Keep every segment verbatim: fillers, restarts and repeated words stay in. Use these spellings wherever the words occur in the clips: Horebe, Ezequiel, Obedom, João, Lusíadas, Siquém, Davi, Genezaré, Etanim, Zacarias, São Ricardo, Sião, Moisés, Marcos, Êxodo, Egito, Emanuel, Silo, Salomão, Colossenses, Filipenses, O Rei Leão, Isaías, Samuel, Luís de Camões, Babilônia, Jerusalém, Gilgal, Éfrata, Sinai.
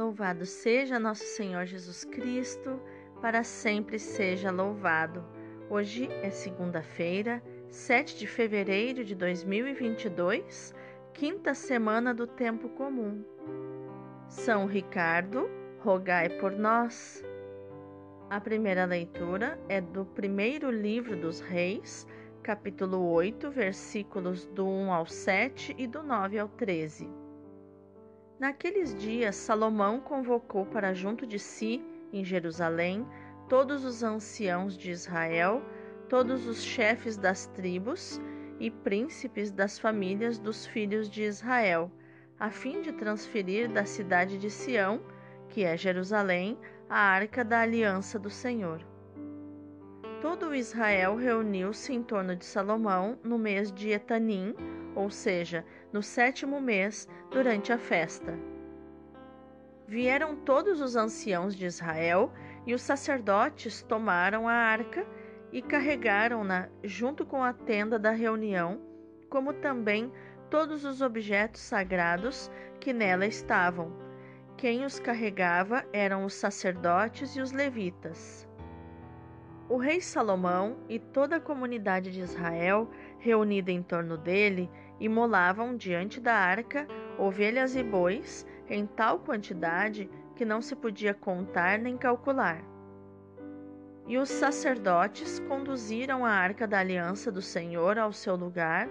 Louvado seja nosso Senhor Jesus Cristo, para sempre seja louvado. Hoje é segunda-feira, sete de fevereiro de dois mil e vinte e dois, quinta semana do tempo comum. São Ricardo, rogai por nós. A primeira leitura é do primeiro livro dos Reis, capítulo oito, versículos do um ao sete e do nove ao treze. Naqueles dias, Salomão convocou para junto de si, em Jerusalém, todos os anciãos de Israel, todos os chefes das tribos e príncipes das famílias dos filhos de Israel, a fim de transferir da cidade de Sião, que é Jerusalém, a arca da aliança do Senhor. Todo o Israel reuniu-se em torno de Salomão no mês de Etanim, ou seja, no sétimo mês, durante a festa. Vieram todos os anciãos de Israel e os sacerdotes tomaram a arca e carregaram-na junto com a tenda da reunião, como também todos os objetos sagrados que nela estavam. Quem os carregava eram os sacerdotes e os levitas. O rei Salomão e toda a comunidade de Israel, reunida em torno dele, imolavam diante da arca ovelhas e bois em tal quantidade que não se podia contar nem calcular. E os sacerdotes conduziram a arca da aliança do Senhor ao seu lugar,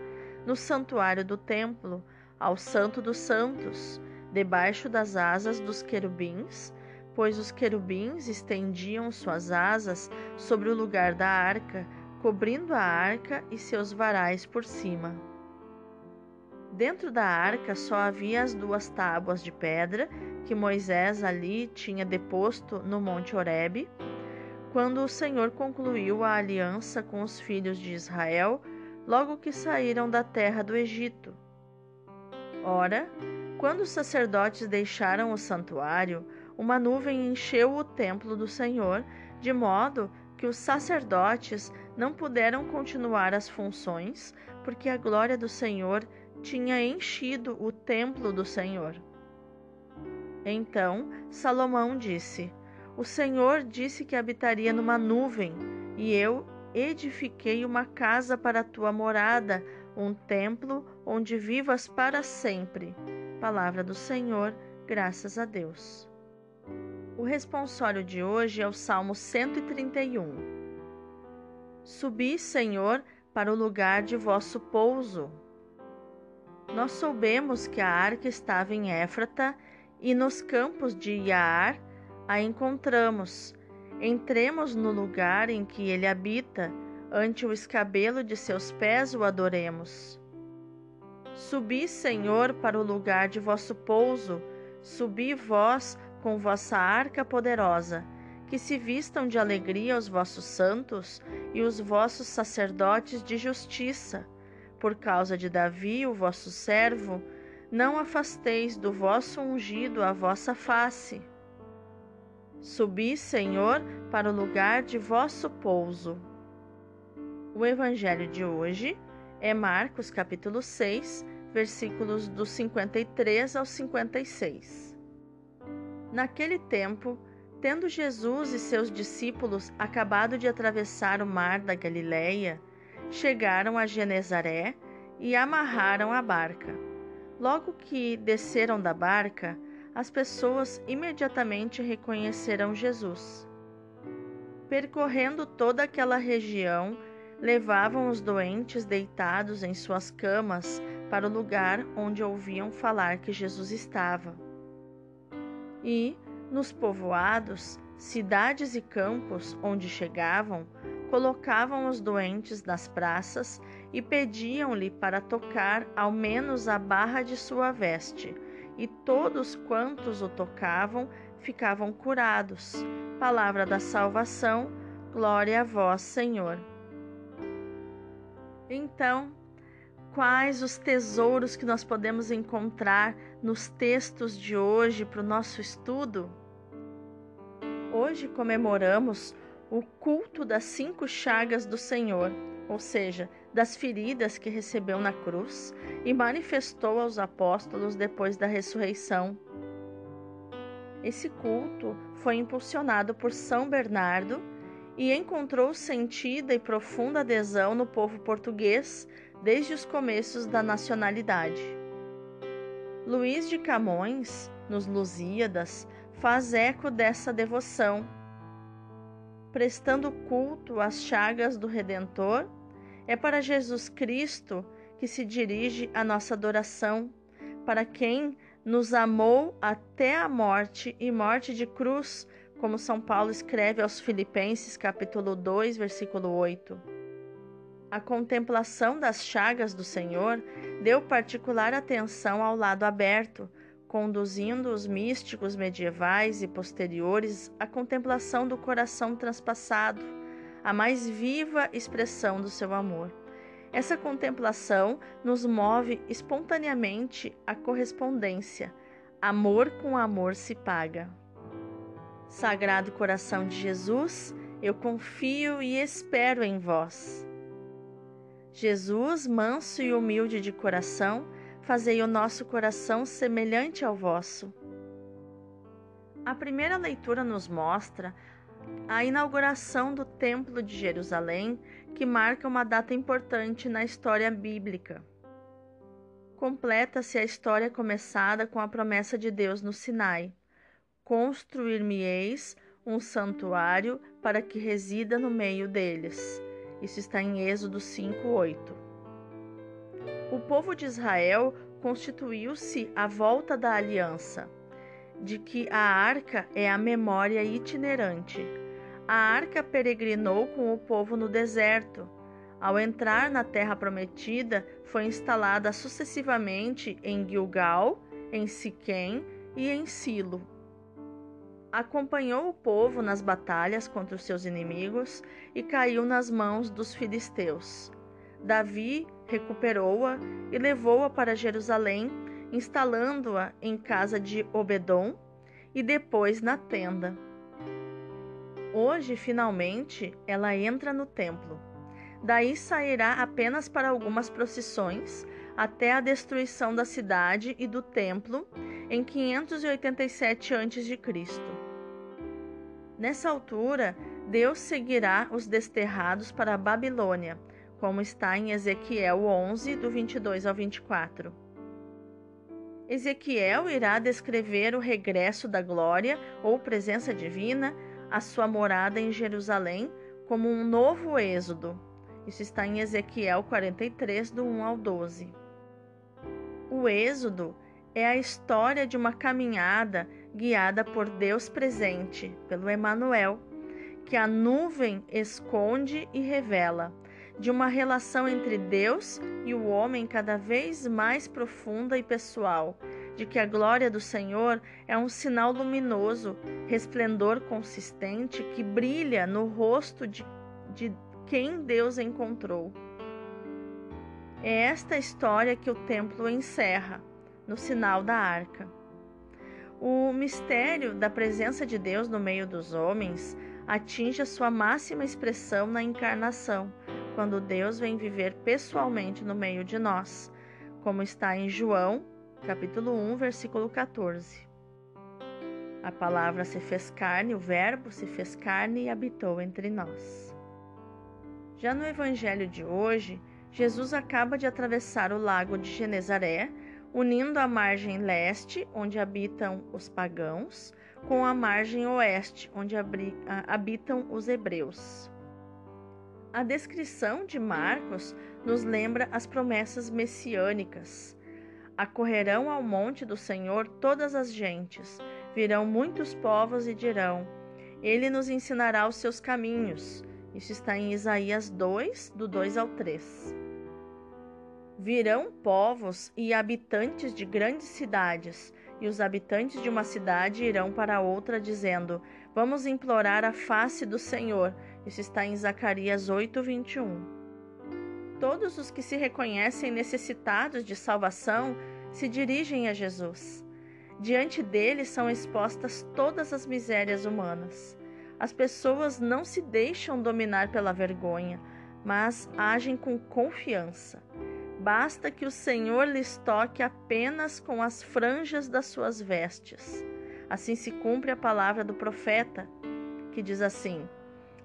no santuário do templo, ao Santo dos Santos, debaixo das asas dos querubins, pois os querubins estendiam suas asas sobre o lugar da arca, cobrindo a arca e seus varais por cima. Dentro da arca só havia as duas tábuas de pedra que Moisés ali tinha deposto no Monte Horebe, quando o Senhor concluiu a aliança com os filhos de Israel, logo que saíram da terra do Egito. Ora, quando os sacerdotes deixaram o santuário, uma nuvem encheu o templo do Senhor, de modo que os sacerdotes não puderam continuar as funções, porque a glória do Senhor tinha enchido o templo do Senhor. Então Salomão disse: O Senhor disse que habitaria numa nuvem, e eu edifiquei uma casa para a tua morada, um templo onde vivas para sempre. Palavra do Senhor, graças a Deus. O responsório de hoje é o Salmo cento e trinta e um. Subi, Senhor, para o lugar de vosso pouso. Nós soubemos que a arca estava em Éfrata e nos campos de Iaar a encontramos. Entremos no lugar em que ele habita, ante o escabelo de seus pés o adoremos. Subi, Senhor, para o lugar de vosso pouso, subi vós com vossa arca poderosa, que se vistam de alegria os vossos santos e os vossos sacerdotes de justiça. Por causa de Davi, o vosso servo, não afasteis do vosso ungido a vossa face. Subi, Senhor, para o lugar de vosso pouso. O evangelho de hoje é Marcos capítulo seis, versículos do cinquenta e três ao cinquenta e seis. Naquele tempo, tendo Jesus e seus discípulos acabado de atravessar o mar da Galiléia, chegaram a Genezaré e amarraram a barca. Logo que desceram da barca, as pessoas imediatamente reconheceram Jesus. Percorrendo toda aquela região, levavam os doentes deitados em suas camas para o lugar onde ouviam falar que Jesus estava. E, nos povoados, cidades e campos onde chegavam, colocavam os doentes nas praças e pediam-lhe para tocar ao menos a barra de sua veste, e todos quantos o tocavam ficavam curados. Palavra da salvação, glória a vós, Senhor. Então, quais os tesouros que nós podemos encontrar nos textos de hoje para o nosso estudo? Hoje comemoramos o culto das cinco chagas do Senhor, ou seja, das feridas que recebeu na cruz e manifestou aos apóstolos depois da ressurreição. Esse culto foi impulsionado por São Bernardo e encontrou sentida e profunda adesão no povo português desde os começos da nacionalidade. Luís de Camões, nos Lusíadas, faz eco dessa devoção, prestando culto às chagas do Redentor. É para Jesus Cristo que se dirige a nossa adoração, para quem nos amou até a morte e morte de cruz, como São Paulo escreve aos Filipenses, capítulo dois, versículo oito. A contemplação das chagas do Senhor deu particular atenção ao lado aberto, conduzindo os místicos medievais e posteriores à contemplação do coração transpassado, a mais viva expressão do seu amor. Essa contemplação nos move espontaneamente à correspondência. Amor com amor se paga. Sagrado Coração de Jesus, eu confio e espero em vós. Jesus, manso e humilde de coração, fazei o nosso coração semelhante ao vosso. A primeira leitura nos mostra a inauguração do Templo de Jerusalém, que marca uma data importante na história bíblica. Completa-se a história começada com a promessa de Deus no Sinai: construir-me-eis um santuário para que resida no meio deles. Isso está em Êxodo cinco, oito. O povo de Israel constituiu-se à volta da aliança, de que a arca é a memória itinerante. A arca peregrinou com o povo no deserto. Ao entrar na terra prometida, foi instalada sucessivamente em Gilgal, em Siquém e em Silo. Acompanhou o povo nas batalhas contra os seus inimigos e caiu nas mãos dos filisteus. Davi recuperou-a e levou-a para Jerusalém, instalando-a em casa de Obedom e depois na tenda. Hoje, finalmente, ela entra no templo. Daí sairá apenas para algumas procissões, até a destruição da cidade e do templo em quinhentos e oitenta e sete antes de Cristo. Nessa altura, Deus seguirá os desterrados para a Babilônia, como está em Ezequiel onze, do vinte e dois ao vinte e quatro. Ezequiel irá descrever o regresso da glória ou presença divina à sua morada em Jerusalém como um novo êxodo. Isso está em Ezequiel quarenta e três, do um ao doze. O êxodo é a história de uma caminhada guiada por Deus presente, pelo Emanuel, que a nuvem esconde e revela, de uma relação entre Deus e o homem cada vez mais profunda e pessoal, de que a glória do Senhor é um sinal luminoso, resplendor consistente que brilha no rosto de, de quem Deus encontrou. É esta história que o templo encerra, no sinal da arca. O mistério da presença de Deus no meio dos homens atinge a sua máxima expressão na encarnação, quando Deus vem viver pessoalmente no meio de nós, como está em João, capítulo um, versículo catorze. A palavra se fez carne, o verbo se fez carne e habitou entre nós. Já no evangelho de hoje, Jesus acaba de atravessar o lago de Genezaré, unindo a margem leste, onde habitam os pagãos, com a margem oeste, onde habitam os hebreus. A descrição de Marcos nos lembra as promessas messiânicas. Acorrerão ao monte do Senhor todas as gentes, virão muitos povos e dirão: Ele nos ensinará os seus caminhos. Isso está em Isaías dois, do dois ao três. Virão povos e habitantes de grandes cidades, e os habitantes de uma cidade irão para outra, dizendo: Vamos implorar a face do Senhor. Isso está em Zacarias oito, vinte e um. Todos os que se reconhecem necessitados de salvação se dirigem a Jesus. Diante dele são expostas todas as misérias humanas. As pessoas não se deixam dominar pela vergonha, mas agem com confiança. Basta que o Senhor lhes toque apenas com as franjas das suas vestes. Assim se cumpre a palavra do profeta, que diz assim: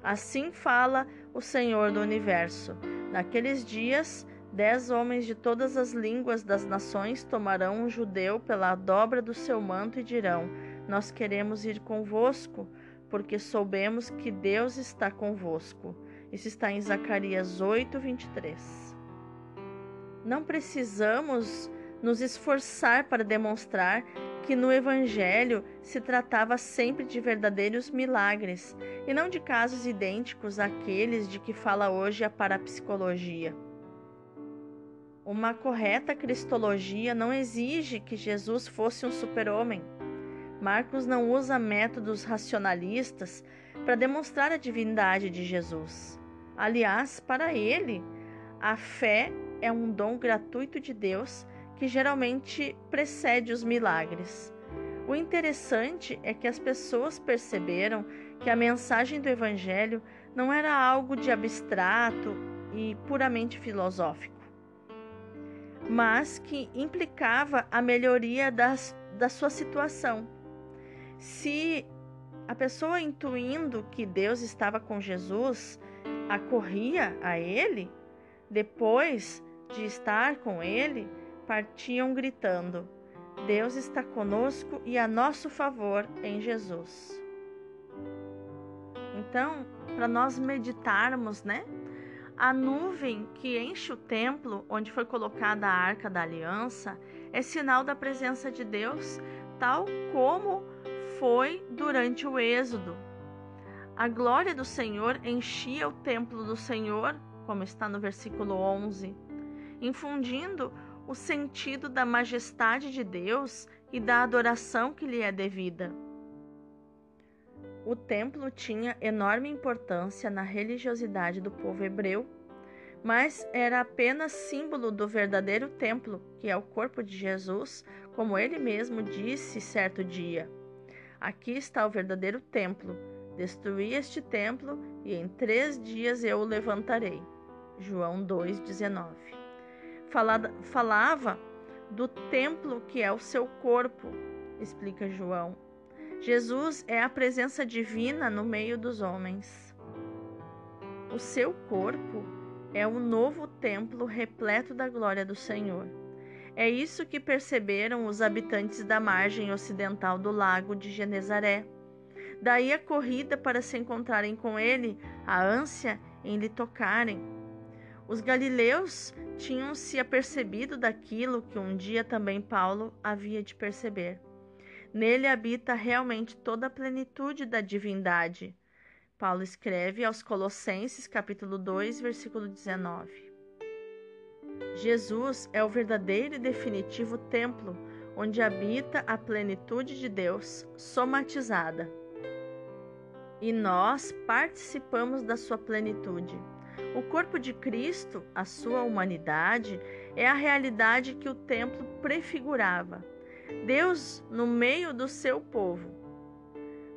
assim fala o Senhor do universo. Naqueles dias, dez homens de todas as línguas das nações tomarão um judeu pela dobra do seu manto e dirão: nós queremos ir convosco, porque soubemos que Deus está convosco. Isso está em Zacarias oito, vinte e três. Não precisamos nos esforçar para demonstrar que no Evangelho se tratava sempre de verdadeiros milagres e não de casos idênticos àqueles de que fala hoje a parapsicologia. Uma correta cristologia não exige que Jesus fosse um super-homem. Marcos não usa métodos racionalistas para demonstrar a divindade de Jesus. Aliás, para ele, a fé é um dom gratuito de Deus que geralmente precede os milagres. O interessante é que as pessoas perceberam que a mensagem do Evangelho não era algo de abstrato e puramente filosófico, mas que implicava a melhoria das, da sua situação. Se a pessoa, intuindo que Deus estava com Jesus, acorria a ele, depois de estar com ele, partiam gritando: Deus está conosco e a nosso favor em Jesus. Então, para nós meditarmos, né? A nuvem que enche o templo onde foi colocada a Arca da Aliança é sinal da presença de Deus, tal como foi durante o Êxodo. A glória do Senhor enchia o templo do Senhor, como está no versículo onze, infundindo o sentido da majestade de Deus e da adoração que lhe é devida. O templo tinha enorme importância na religiosidade do povo hebreu, mas era apenas símbolo do verdadeiro templo, que é o corpo de Jesus, como ele mesmo disse certo dia: aqui está o verdadeiro templo, destruí este templo e em três dias eu o levantarei. João dois, dezenove. Falava do templo que é o seu corpo, explica João. Jesus é a presença divina no meio dos homens. O seu corpo é o novo templo repleto da glória do Senhor. É isso que perceberam os habitantes da margem ocidental do lago de Genezaré. Daí a corrida para se encontrarem com ele, a ânsia em lhe tocarem. Os galileus tinham se apercebido daquilo que um dia também Paulo havia de perceber. Nele habita realmente toda a plenitude da divindade. Paulo escreve aos Colossenses, capítulo dois, versículo dezenove. Jesus é o verdadeiro e definitivo templo, onde habita a plenitude de Deus somatizada. E nós participamos da sua plenitude. O corpo de Cristo, a sua humanidade, é a realidade que o templo prefigurava. Deus no meio do seu povo.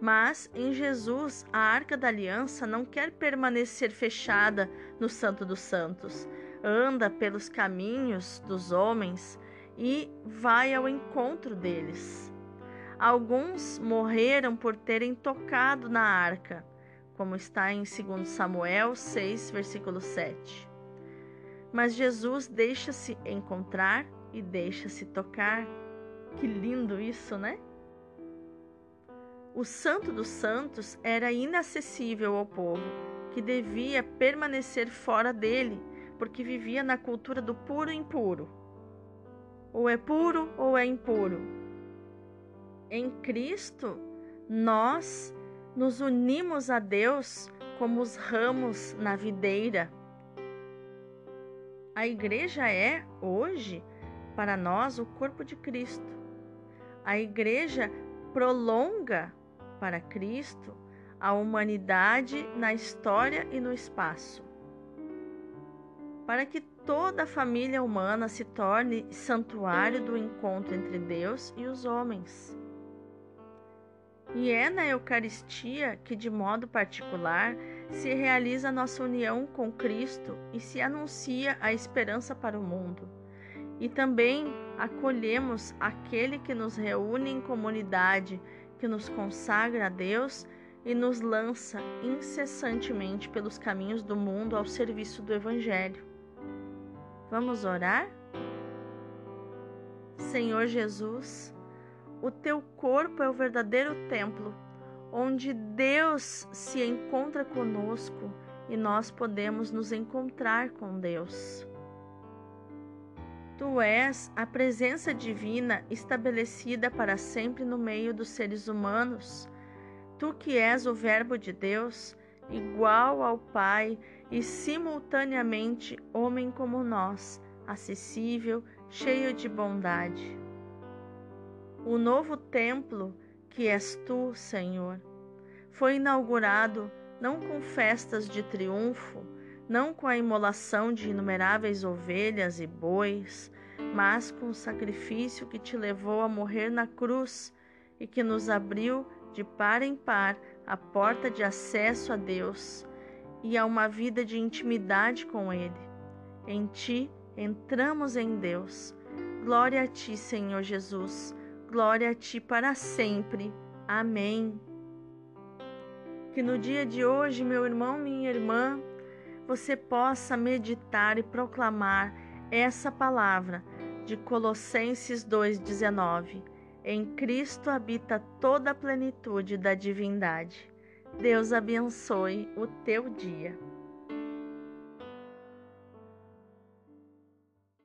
Mas em Jesus, a Arca da Aliança não quer permanecer fechada no Santo dos Santos. Anda pelos caminhos dos homens e vai ao encontro deles. Alguns morreram por terem tocado na arca, como está em segundo Samuel seis, versículo sete. Mas Jesus deixa-se encontrar e deixa-se tocar. Que lindo isso, né? O Santo dos Santos era inacessível ao povo, que devia permanecer fora dele, porque vivia na cultura do puro e impuro. Ou é puro ou é impuro. Em Cristo, nós nos unimos a Deus como os ramos na videira. A igreja é, hoje, para nós, o corpo de Cristo. A igreja prolonga para Cristo a humanidade na história e no espaço. Para que toda a família humana se torne santuário do encontro entre Deus e os homens. E é na Eucaristia que, de modo particular, se realiza a nossa união com Cristo e se anuncia a esperança para o mundo. E também acolhemos aquele que nos reúne em comunidade, que nos consagra a Deus e nos lança incessantemente pelos caminhos do mundo ao serviço do Evangelho. Vamos orar? Senhor Jesus, o teu corpo é o verdadeiro templo, onde Deus se encontra conosco e nós podemos nos encontrar com Deus. Tu és a presença divina estabelecida para sempre no meio dos seres humanos. Tu que és o Verbo de Deus, igual ao Pai e simultaneamente homem como nós, acessível, cheio de bondade. O novo templo, que és tu, Senhor, foi inaugurado não com festas de triunfo, não com a imolação de inumeráveis ovelhas e bois, mas com o sacrifício que te levou a morrer na cruz e que nos abriu de par em par a porta de acesso a Deus e a uma vida de intimidade com Ele. Em ti entramos em Deus. Glória a ti, Senhor Jesus. Glória a ti para sempre. Amém. Que no dia de hoje, meu irmão, minha irmã, você possa meditar e proclamar essa palavra de Colossenses dois, dezenove. Em Cristo habita toda a plenitude da divindade. Deus abençoe o teu dia.